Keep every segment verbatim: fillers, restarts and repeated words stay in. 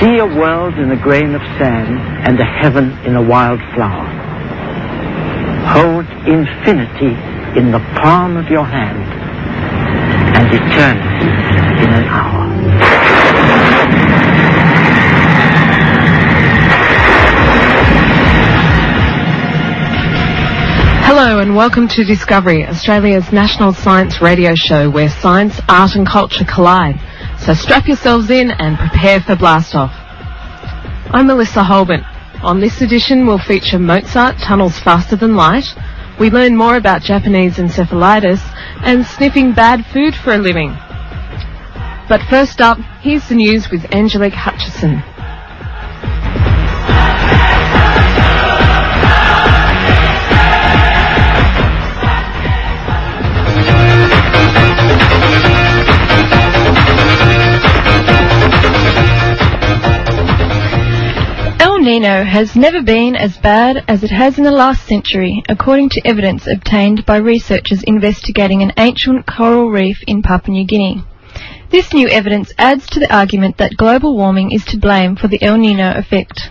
see a world in a grain of sand and a heaven in a wild flower. Hold infinity in the palm of your hand and eternity in an hour. Hello and welcome to Discovery, Australia's national science radio show where science, art and culture collide. So strap yourselves in and prepare for blast off. I'm Melissa Holben. On this edition we'll feature Mozart Tunnels Faster Than Light, we learn more about Japanese encephalitis and sniffing bad food for a living. But first up, here's the news with Angelique Hutchinson. El Nino has never been as bad as it has in the last century, according to evidence obtained by researchers investigating an ancient coral reef in Papua New Guinea. This new evidence adds to the argument that global warming is to blame for the El Nino effect.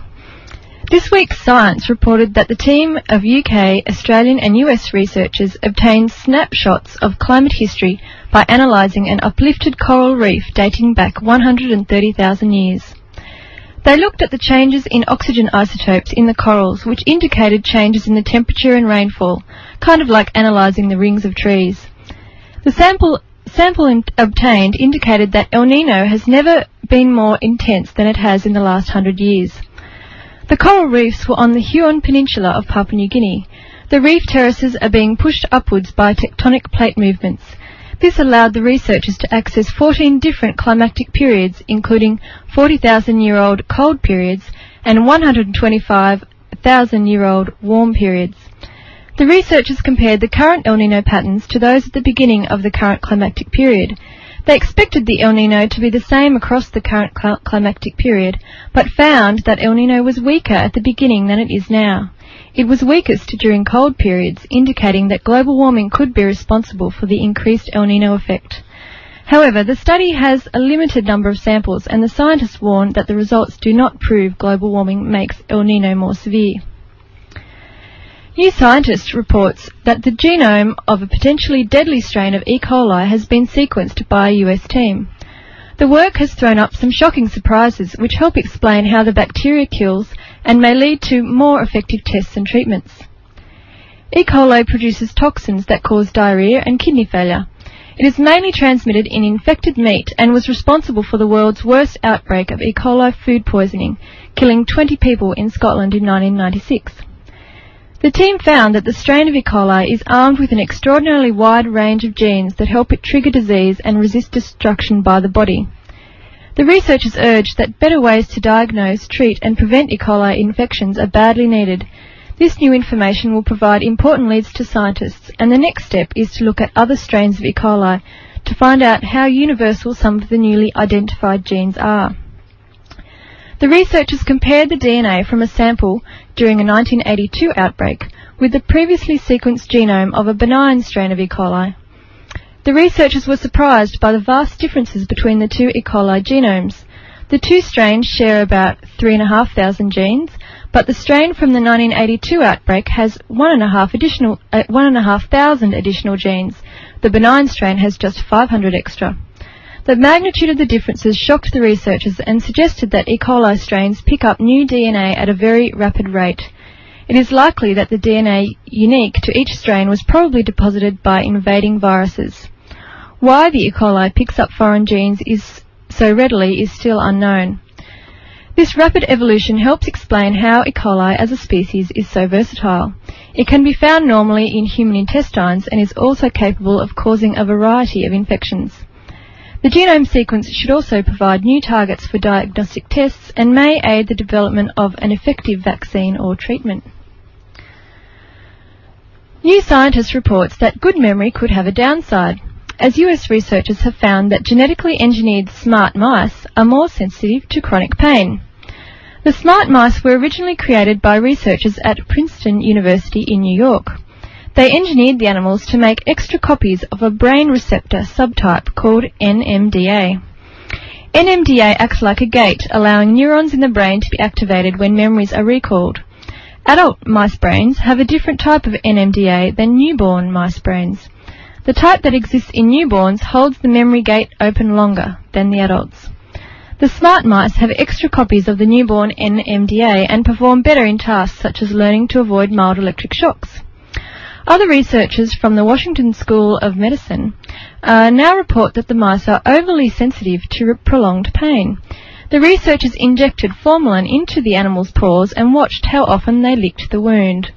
This week, Science reported that the team of U K, Australian and U S researchers obtained snapshots of climate history by analysing an uplifted coral reef dating back one hundred thirty thousand years. They looked at the changes in oxygen isotopes in the corals, which indicated changes in the temperature and rainfall, kind of like analysing the rings of trees. The sample, sample in, obtained indicated that El Nino has never been more intense than it has in the last hundred years. The coral reefs were on the Huon Peninsula of Papua New Guinea. The reef terraces are being pushed upwards by tectonic plate movements. This allowed the researchers to access fourteen different climactic periods, including forty thousand year old cold periods and one hundred twenty-five thousand year old warm periods. The researchers compared the current El Nino patterns to those at the beginning of the current climactic period. They expected the El Nino to be the same across the current cl- climactic period, but found that El Nino was weaker at the beginning than it is now. It was weakest during cold periods, indicating that global warming could be responsible for the increased El Nino effect. However, the study has a limited number of samples, and the scientists warn that the results do not prove global warming makes El Nino more severe. New Scientist reports that the genome of a potentially deadly strain of E. coli has been sequenced by a U S team. The work has thrown up some shocking surprises, which help explain how the bacteria kills and may lead to more effective tests and treatments. E. coli produces toxins that cause diarrhea and kidney failure. It is mainly transmitted in infected meat and was responsible for the world's worst outbreak of E. coli food poisoning, killing twenty people in Scotland in nineteen ninety-six. The team found that the strain of E. coli is armed with an extraordinarily wide range of genes that help it trigger disease and resist destruction by the body. The researchers urge that better ways to diagnose, treat and prevent E. coli infections are badly needed. This new information will provide important leads to scientists, and the next step is to look at other strains of E. coli to find out how universal some of the newly identified genes are. The researchers compared the D N A from a sample during a nineteen eighty-two outbreak with the previously sequenced genome of a benign strain of E. coli. The researchers were surprised by the vast differences between the two E. coli genomes. The two strains share about three thousand five hundred genes, but the strain from the nineteen eighty-two outbreak has one thousand five hundred additional, uh, one thousand five hundred additional genes. The benign strain has just five hundred extra. The magnitude of the differences shocked the researchers and suggested that E. coli strains pick up new D N A at a very rapid rate. It is likely that the D N A unique to each strain was probably deposited by invading viruses. Why the E. coli picks up foreign genes is so readily is still unknown. This rapid evolution helps explain how E. coli as a species is so versatile. It can be found normally in human intestines and is also capable of causing a variety of infections. The genome sequence should also provide new targets for diagnostic tests and may aid the development of an effective vaccine or treatment. New Scientist reports that good memory could have a downside, as U S researchers have found that genetically engineered smart mice are more sensitive to chronic pain. The smart mice were originally created by researchers at Princeton University in New York. They engineered the animals to make extra copies of a brain receptor subtype called N M D A. N M D A acts like a gate, allowing neurons in the brain to be activated when memories are recalled. Adult mice brains have a different type of N M D A than newborn mice brains. The type that exists in newborns holds the memory gate open longer than the adults. The smart mice have extra copies of the newborn N M D A and perform better in tasks such as learning to avoid mild electric shocks. Other researchers from the Washington School of Medicine uh, now report that the mice are overly sensitive to prolonged pain. The researchers injected formalin into the animal's paws and watched how often they licked the wound.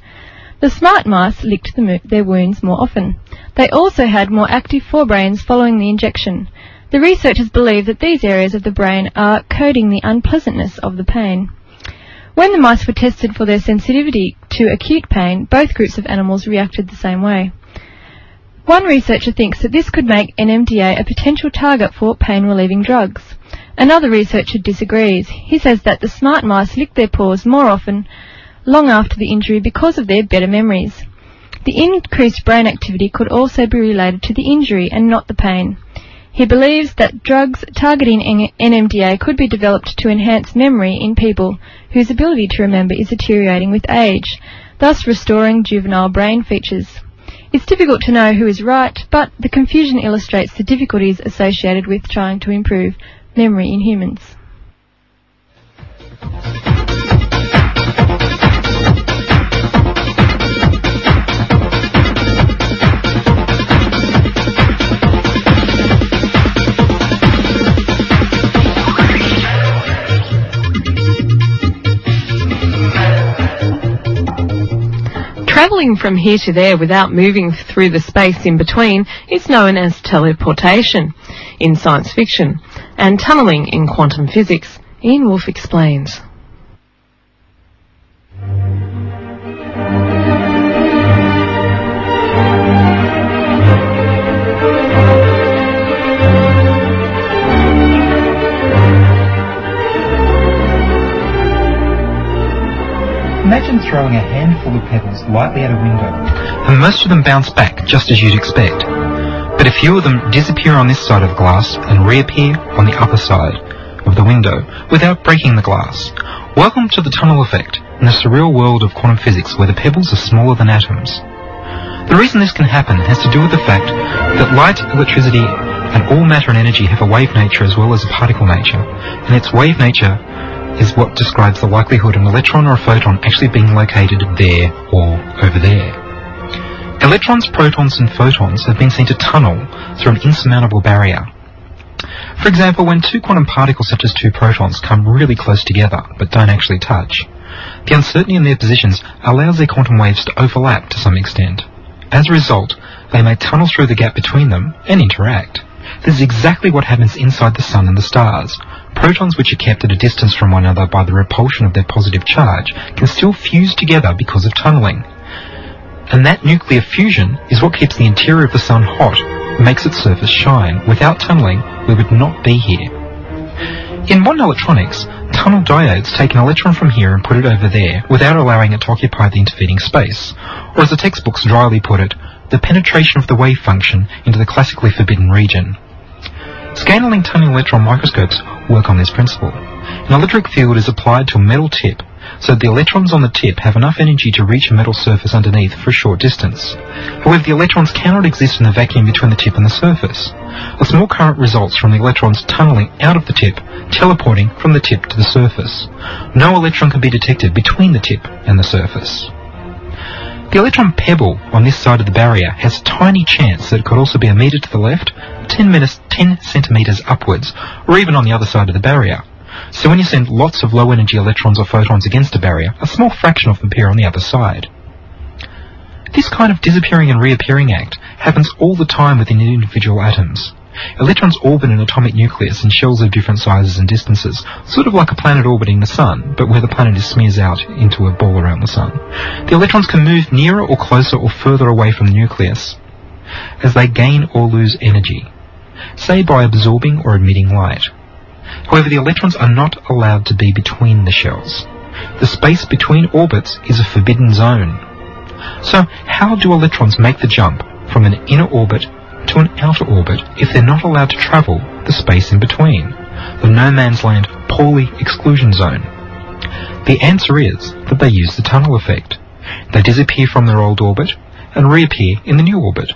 The smart mice licked the mo- their wounds more often. They also had more active forebrains following the injection. The researchers believe that these areas of the brain are coding the unpleasantness of the pain. When the mice were tested for their sensitivity to acute pain, both groups of animals reacted the same way. One researcher thinks that this could make N M D A a potential target for pain-relieving drugs. Another researcher disagrees. He says that the smart mice lick their paws more often, long after the injury, because of their better memories. The increased brain activity could also be related to the injury and not the pain. He believes that drugs targeting N M D A could be developed to enhance memory in people whose ability to remember is deteriorating with age, thus restoring juvenile brain features. It's difficult to know who is right, but the confusion illustrates the difficulties associated with trying to improve memory in humans. Travelling from here to there without moving through the space in between is known as teleportation in science fiction, and tunnelling in quantum physics. Ian Wolfe explains. Imagine throwing a handful of pebbles lightly at a window. And most of them bounce back, just as you'd expect. But a few of them disappear on this side of the glass and reappear on the other side of the window without breaking the glass. Welcome to the tunnel effect in the surreal world of quantum physics, where the pebbles are smaller than atoms. The reason this can happen has to do with the fact that light, electricity, and all matter and energy have a wave nature as well as a particle nature, and its wave nature is what describes the likelihood an electron or a photon actually being located there or over there. Electrons, protons and photons have been seen to tunnel through an insurmountable barrier. For example, when two quantum particles such as two protons come really close together but don't actually touch, the uncertainty in their positions allows their quantum waves to overlap to some extent. As a result, they may tunnel through the gap between them and interact. This is exactly what happens inside the Sun and the stars. Protons, which are kept at a distance from one another by the repulsion of their positive charge, can still fuse together because of tunnelling. And that nuclear fusion is what keeps the interior of the Sun hot and makes its surface shine. Without tunnelling, we would not be here. In modern electronics, tunnel diodes take an electron from here and put it over there without allowing it to occupy the intervening space. Or as the textbooks dryly put it, the penetration of the wave function into the classically forbidden region. Scanning tunneling electron microscopes work on this principle. An electric field is applied to a metal tip so that the electrons on the tip have enough energy to reach a metal surface underneath for a short distance. However, the electrons cannot exist in a vacuum between the tip and the surface. A small current results from the electrons tunneling out of the tip, teleporting from the tip to the surface. No electron can be detected between the tip and the surface. The electron pebble on this side of the barrier has a tiny chance that it could also be a metre to the left, ten centimetres upwards, or even on the other side of the barrier. So when you send lots of low-energy electrons or photons against a barrier, a small fraction of them appear on the other side. This kind of disappearing and reappearing act happens all the time within individual atoms. Electrons orbit an atomic nucleus in shells of different sizes and distances, sort of like a planet orbiting the Sun, but where the planet is smears out into a ball around the Sun. The electrons can move nearer or closer or further away from the nucleus as they gain or lose energy, say by absorbing or emitting light. However, the electrons are not allowed to be between the shells. The space between orbits is a forbidden zone. So how do electrons make the jump from an inner orbit to an outer orbit if they're not allowed to travel the space in between? the no man's land Pauli exclusion zone? The answer is that they use the tunnel effect. They disappear from their old orbit and reappear in the new orbit,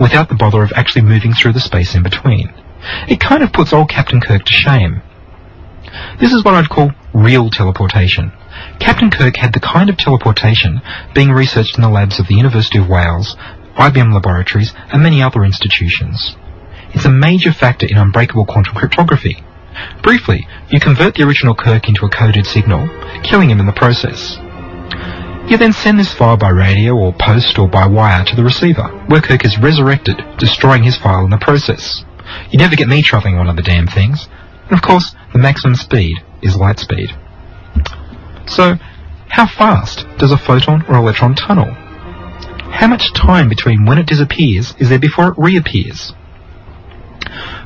without the bother of actually moving through the space in between. It kind of puts old Captain Kirk to shame. This is what I'd call real teleportation. Captain Kirk had the kind of teleportation being researched in the labs of the University of Wales, I B M laboratories, and many other institutions. It's a major factor in unbreakable quantum cryptography. Briefly, you convert the original Kirk into a coded signal, killing him in the process. You then send this file by radio or post or by wire to the receiver, where Kirk is resurrected, destroying his file in the process. You never get me travelling on other damn things. And of course, the maximum speed is light speed. So, how fast does a photon or electron tunnel? How much time between when it disappears is there before it reappears?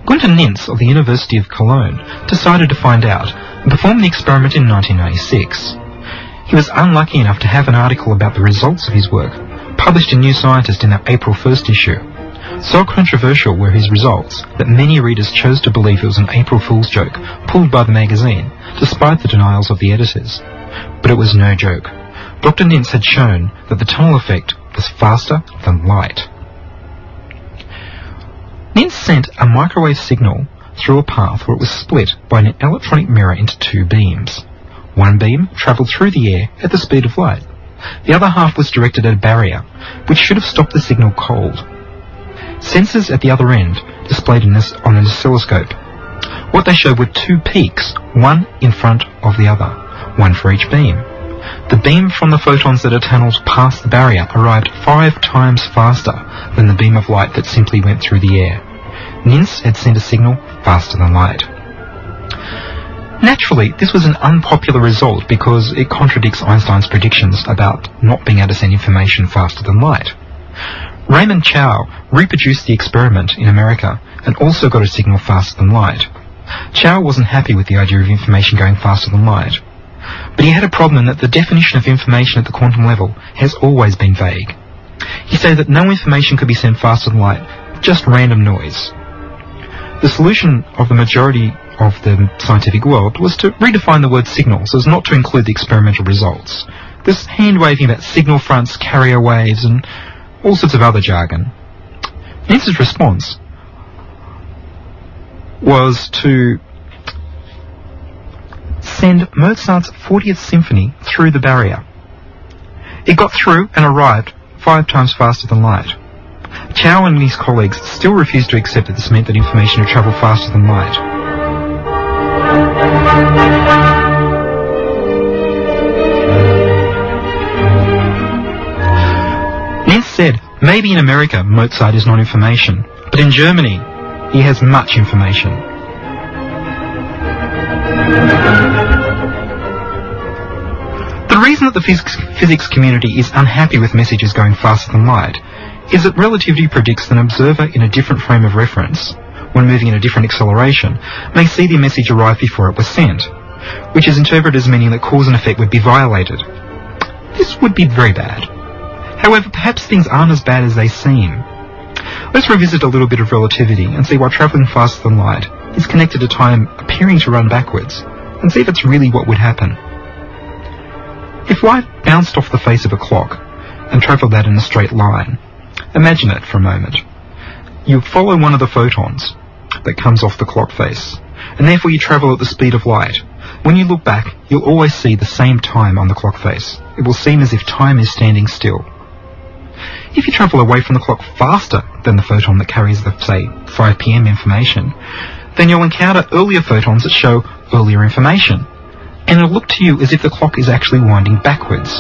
Günter Nimtz of the University of Cologne decided to find out and performed the experiment in nineteen ninety-six. He was unlucky enough to have an article about the results of his work published in New Scientist in their April first issue. So controversial were his results that many readers chose to believe it was an April Fool's joke pulled by the magazine, despite the denials of the editors. But it was no joke. Doctor Nimtz had shown that the tunnel effect was faster than light. Nimtz sent a microwave signal through a path where it was split by an electronic mirror into two beams. One beam travelled through the air at the speed of light. The other half was directed at a barrier, which should have stopped the signal cold. Sensors at the other end displayed an os- on an oscilloscope. What they showed were two peaks, one in front of the other, one for each beam. The beam from the photons that are tunneled past the barrier arrived five times faster than the beam of light that simply went through the air. Nimtz had sent a signal faster than light. Naturally, this was an unpopular result because it contradicts Einstein's predictions about not being able to send information faster than light. Raymond Chiao reproduced the experiment in America and also got a signal faster than light. Chiao wasn't happy with the idea of information going faster than light. But he had a problem in that the definition of information at the quantum level has always been vague. He said that no information could be sent faster than light, just random noise. The solution of the majority of the scientific world was to redefine the word signal so as not to include the experimental results. This hand-waving about signal fronts, carrier waves, and all sorts of other jargon. Nimtz's response was to send Mozart's fortieth symphony through the barrier. It got through and arrived five times faster than light. Chow and his colleagues still refused to accept that this meant that information would travel faster than light. Nimtz said, maybe in America Mozart is not information, but in Germany he has much information. The reason that the phys- physics community is unhappy with messages going faster than light is that relativity predicts that an observer in a different frame of reference, when moving in a different acceleration, may see the message arrive before it was sent, which is interpreted as meaning that cause and effect would be violated. This would be very bad. However, perhaps things aren't as bad as they seem. Let's revisit a little bit of relativity and see why travelling faster than light is connected to time appearing to run backwards, and see if it's really what would happen. If light bounced off the face of a clock and travelled that in a straight line, imagine it for a moment. You follow one of the photons that comes off the clock face, and therefore you travel at the speed of light. When you look back, you'll always see the same time on the clock face. It will seem as if time is standing still. If you travel away from the clock faster than the photon that carries the, say, five p m information, then you'll encounter earlier photons that show earlier information, and it'll look to you as if the clock is actually winding backwards.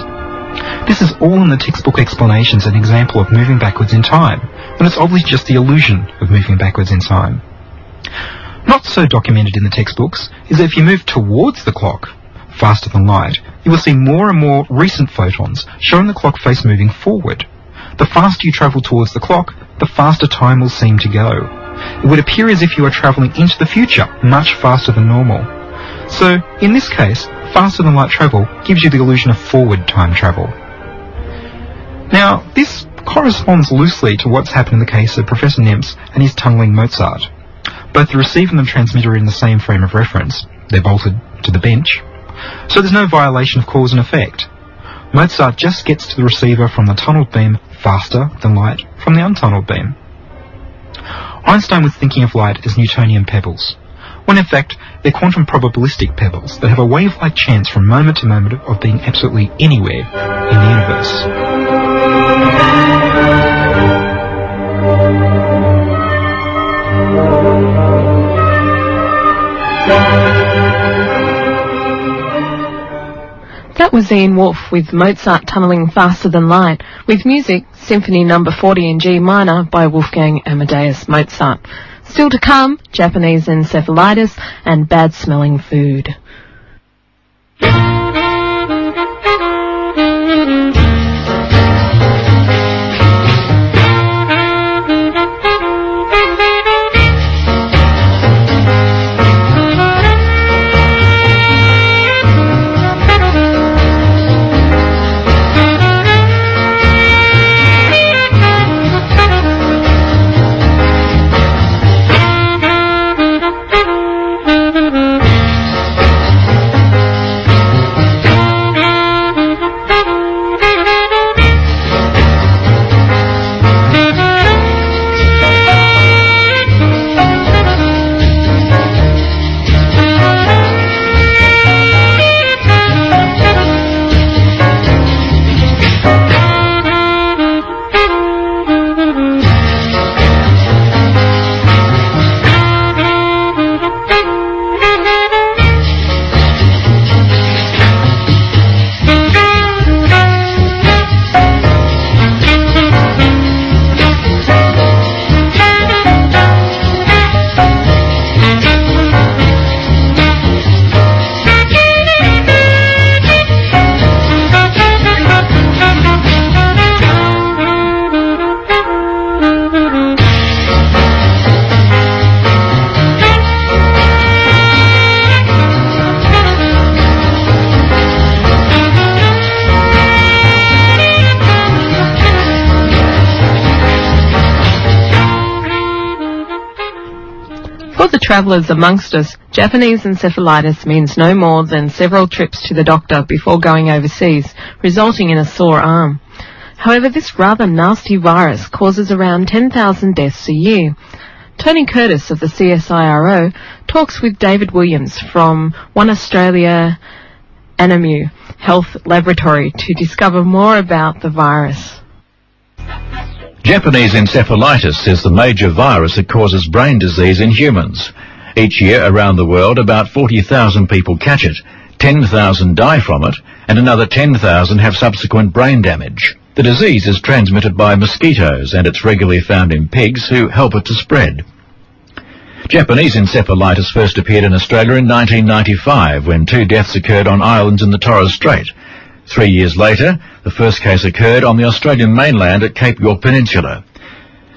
This is all in the textbook explanations an example of moving backwards in time, and it's obviously just the illusion of moving backwards in time. Not so documented in the textbooks is that if you move towards the clock faster than light, you will see more and more recent photons showing the clock face moving forward. The faster you travel towards the clock, the faster time will seem to go. It would appear as if you are travelling into the future much faster than normal. So, in this case, faster than light travel gives you the illusion of forward time travel. Now, this corresponds loosely to what's happened in the case of Professor Nimtz and his tunneling Mozart. both the receiver and the transmitter are in the same frame of reference. They're bolted to the bench. So there's no violation of cause and effect. Mozart just gets to the receiver from the tunnelled beam faster than light from the untunnelled beam. Einstein was thinking of light as Newtonian pebbles, when in fact they're quantum probabilistic pebbles that have a wave-like chance from moment to moment of being absolutely anywhere in the universe. That was Ian Wolfe with Mozart Tunnelling Faster Than Light, with music Symphony number forty in G minor by Wolfgang Amadeus Mozart. Still to come, Japanese encephalitis and bad-smelling food. Travellers amongst us, Japanese encephalitis means no more than several trips to the doctor before going overseas, resulting in a sore arm. However, this rather nasty virus causes around ten thousand deaths a year. Tony Curtis of the C S I R O talks with David Williams from One Australia Animal Health Laboratory to discover more about the virus. Japanese encephalitis is the major virus that causes brain disease in humans. Each year around the world, about forty thousand people catch it, ten thousand die from it, and another ten thousand have subsequent brain damage. The disease is transmitted by mosquitoes, and it's regularly found in pigs who help it to spread. Japanese encephalitis first appeared in Australia in nineteen ninety-five, when two deaths occurred on islands in the Torres Strait. Three years later, the first case occurred on the Australian mainland at Cape York Peninsula.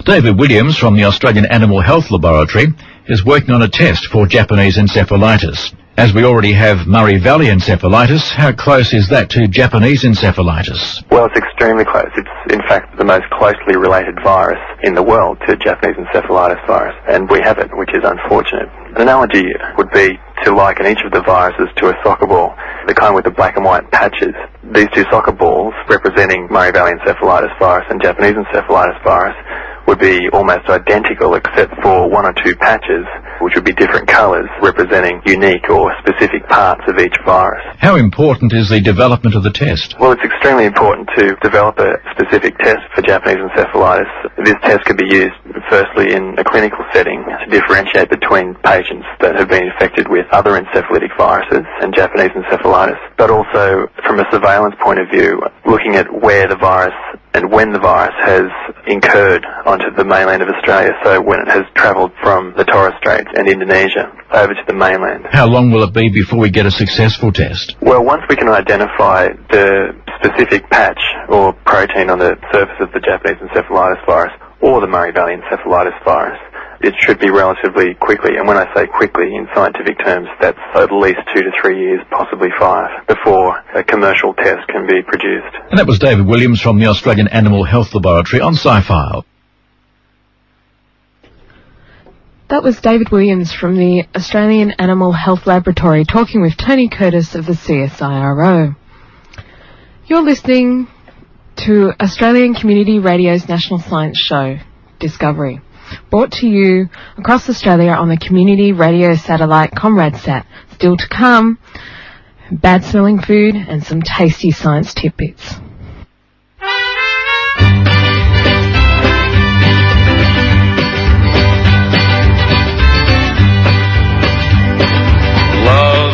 David Williams from the Australian Animal Health Laboratory is working on a test for Japanese encephalitis. As we already have Murray Valley encephalitis, how close is that to Japanese encephalitis? Well, it's extremely close. It's, in fact, the most closely related virus in the world to Japanese encephalitis virus, and we have it, which is unfortunate. An analogy would be to liken each of the viruses to a soccer ball, the kind with the black and white patches. These two soccer balls, representing Murray Valley encephalitis virus and Japanese encephalitis virus, would be almost identical except for one or two patches, which would be different colours representing unique or specific parts of each virus. How important is the development of the test? Well, it's extremely important to develop a specific test for Japanese encephalitis. This test could be used firstly in a clinical setting to differentiate between patients that have been infected with other encephalitic viruses and Japanese encephalitis, but also from a surveillance point of view, looking at where the virus and when the virus has incurred onto the mainland of Australia, so when it has travelled from the Torres Strait and Indonesia over to the mainland. How long will it be before we get a successful test? Well, once we can identify the specific patch or protein on the surface of the Japanese encephalitis virus or the Murray Valley encephalitis virus, it should be relatively quickly, and when I say quickly in scientific terms, that's at least two to three years, possibly five, before a commercial test can be produced. And that was David Williams from the Australian Animal Health Laboratory on SciFile. That was David Williams from the Australian Animal Health Laboratory talking with Tony Curtis of the C S I R O. You're listening to Australian Community Radio's National Science Show, Discovery, brought to you across Australia on the community radio satellite ComradeSat. Still to come, bad-smelling food and some tasty science tidbits. Love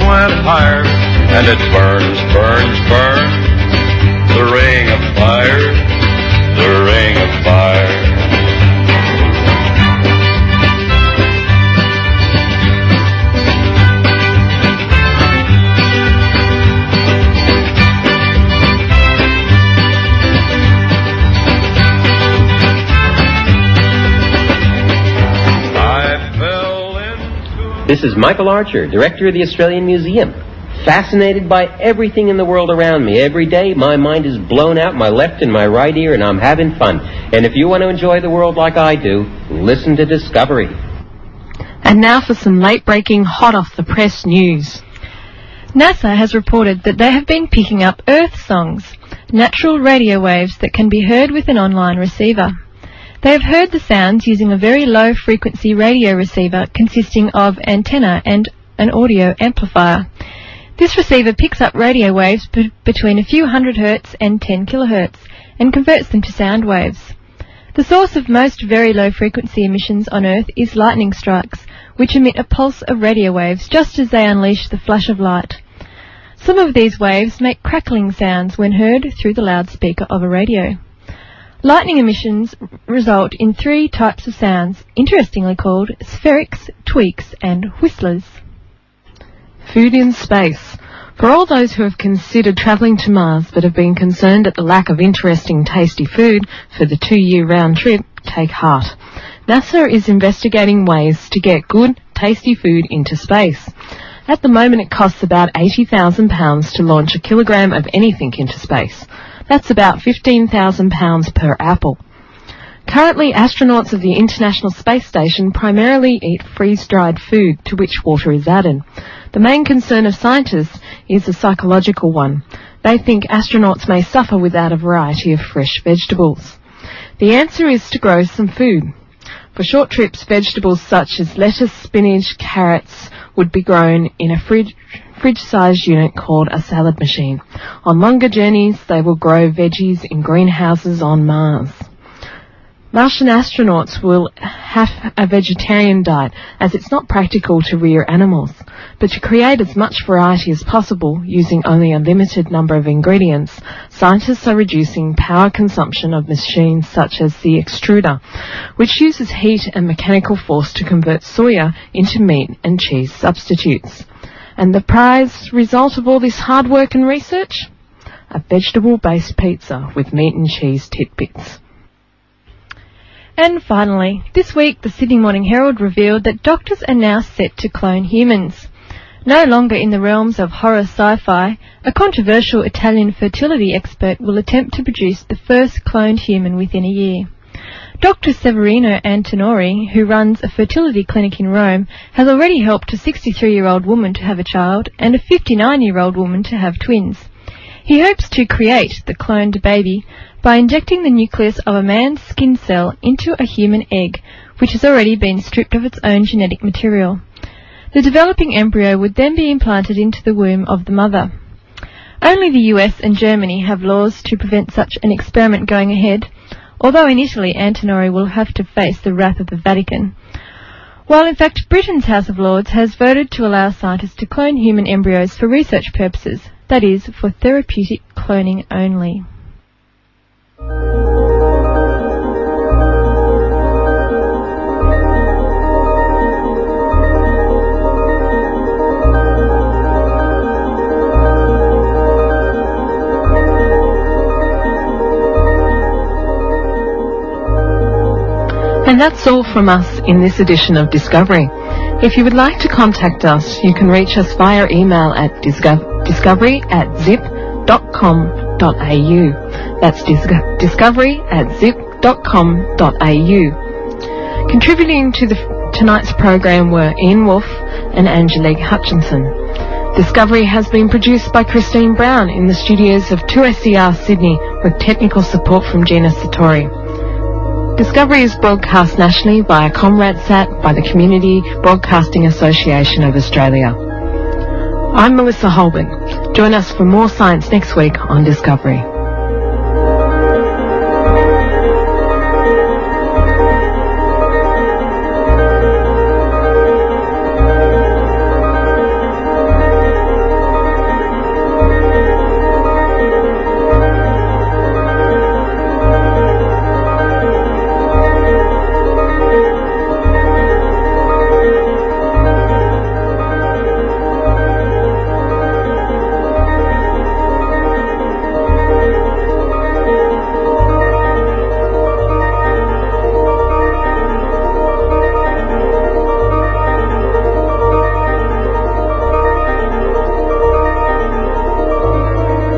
went higher, and it burns, burns, burns. The ring of fire, the ring of fire. I fell into... This is Michael Archer, director of the Australian Museum. Fascinated by everything in the world around me. Every day, my mind is blown out, my left and my right ear, and I'm having fun. And if you want to enjoy the world like I do, listen to Discovery. And now for some late-breaking, hot-off-the-press news. NASA has reported that they have been picking up Earth songs, natural radio waves that can be heard with an online receiver. They have heard the sounds using a very low-frequency radio receiver consisting of antenna and an audio amplifier. This receiver picks up radio waves b- between a few hundred hertz and ten kilohertz and converts them to sound waves. The source of most very low frequency emissions on Earth is lightning strikes, which emit a pulse of radio waves just as they unleash the flash of light. Some of these waves make crackling sounds when heard through the loudspeaker of a radio. Lightning emissions r- result in three types of sounds, interestingly called spherics, tweaks and whistlers. Food in space. For all those who have considered travelling to Mars but have been concerned at the lack of interesting, tasty food for the two-year round trip, take heart. NASA is investigating ways to get good, tasty food into space. At the moment, it costs about eighty thousand pounds to launch a kilogram of anything into space. That's about fifteen thousand pounds per apple. Currently, astronauts of the International Space Station primarily eat freeze-dried food to which water is added. The main concern of scientists is a psychological one. They think astronauts may suffer without a variety of fresh vegetables. The answer is to grow some food. For short trips, vegetables such as lettuce, spinach, carrots would be grown in a fridge, fridge-sized unit called a salad machine. On longer journeys, they will grow veggies in greenhouses on Mars. Martian astronauts will have a vegetarian diet, as it's not practical to rear animals, but to create as much variety as possible using only a limited number of ingredients, scientists are reducing power consumption of machines such as the extruder, which uses heat and mechanical force to convert soya into meat and cheese substitutes. And the prize result of all this hard work and research? A vegetable-based pizza with meat and cheese tidbits. And finally, this week the Sydney Morning Herald revealed that doctors are now set to clone humans. No longer in the realms of horror sci-fi, a controversial Italian fertility expert will attempt to produce the first cloned human within a year. Doctor Severino Antinori, who runs a fertility clinic in Rome, has already helped a sixty-three-year-old woman to have a child and a fifty-nine-year-old woman to have twins. He hopes to create the cloned baby by injecting the nucleus of a man's skin cell into a human egg, which has already been stripped of its own genetic material. The developing embryo would then be implanted into the womb of the mother. Only the U S and Germany have laws to prevent such an experiment going ahead, although in Italy Antinori will have to face the wrath of the Vatican. While in fact Britain's House of Lords has voted to allow scientists to clone human embryos for research purposes, that is, for therapeutic cloning only. And that's all from us in this edition of Discovery. If you would like to contact us, you can reach us via email at disco- discovery at zip dot com dot a u. That's dis- discovery at zip dot com dot a u. Contributing to the, tonight's program were Ian Wolfe and Angelique Hutchinson. Discovery has been produced by Christine Brown in the studios of two S E R Sydney with technical support from Gina Satori. Discovery is broadcast nationally via ComradeSat by the Community Broadcasting Association of Australia. I'm Melissa Holben. Join us for more science next week on Discovery.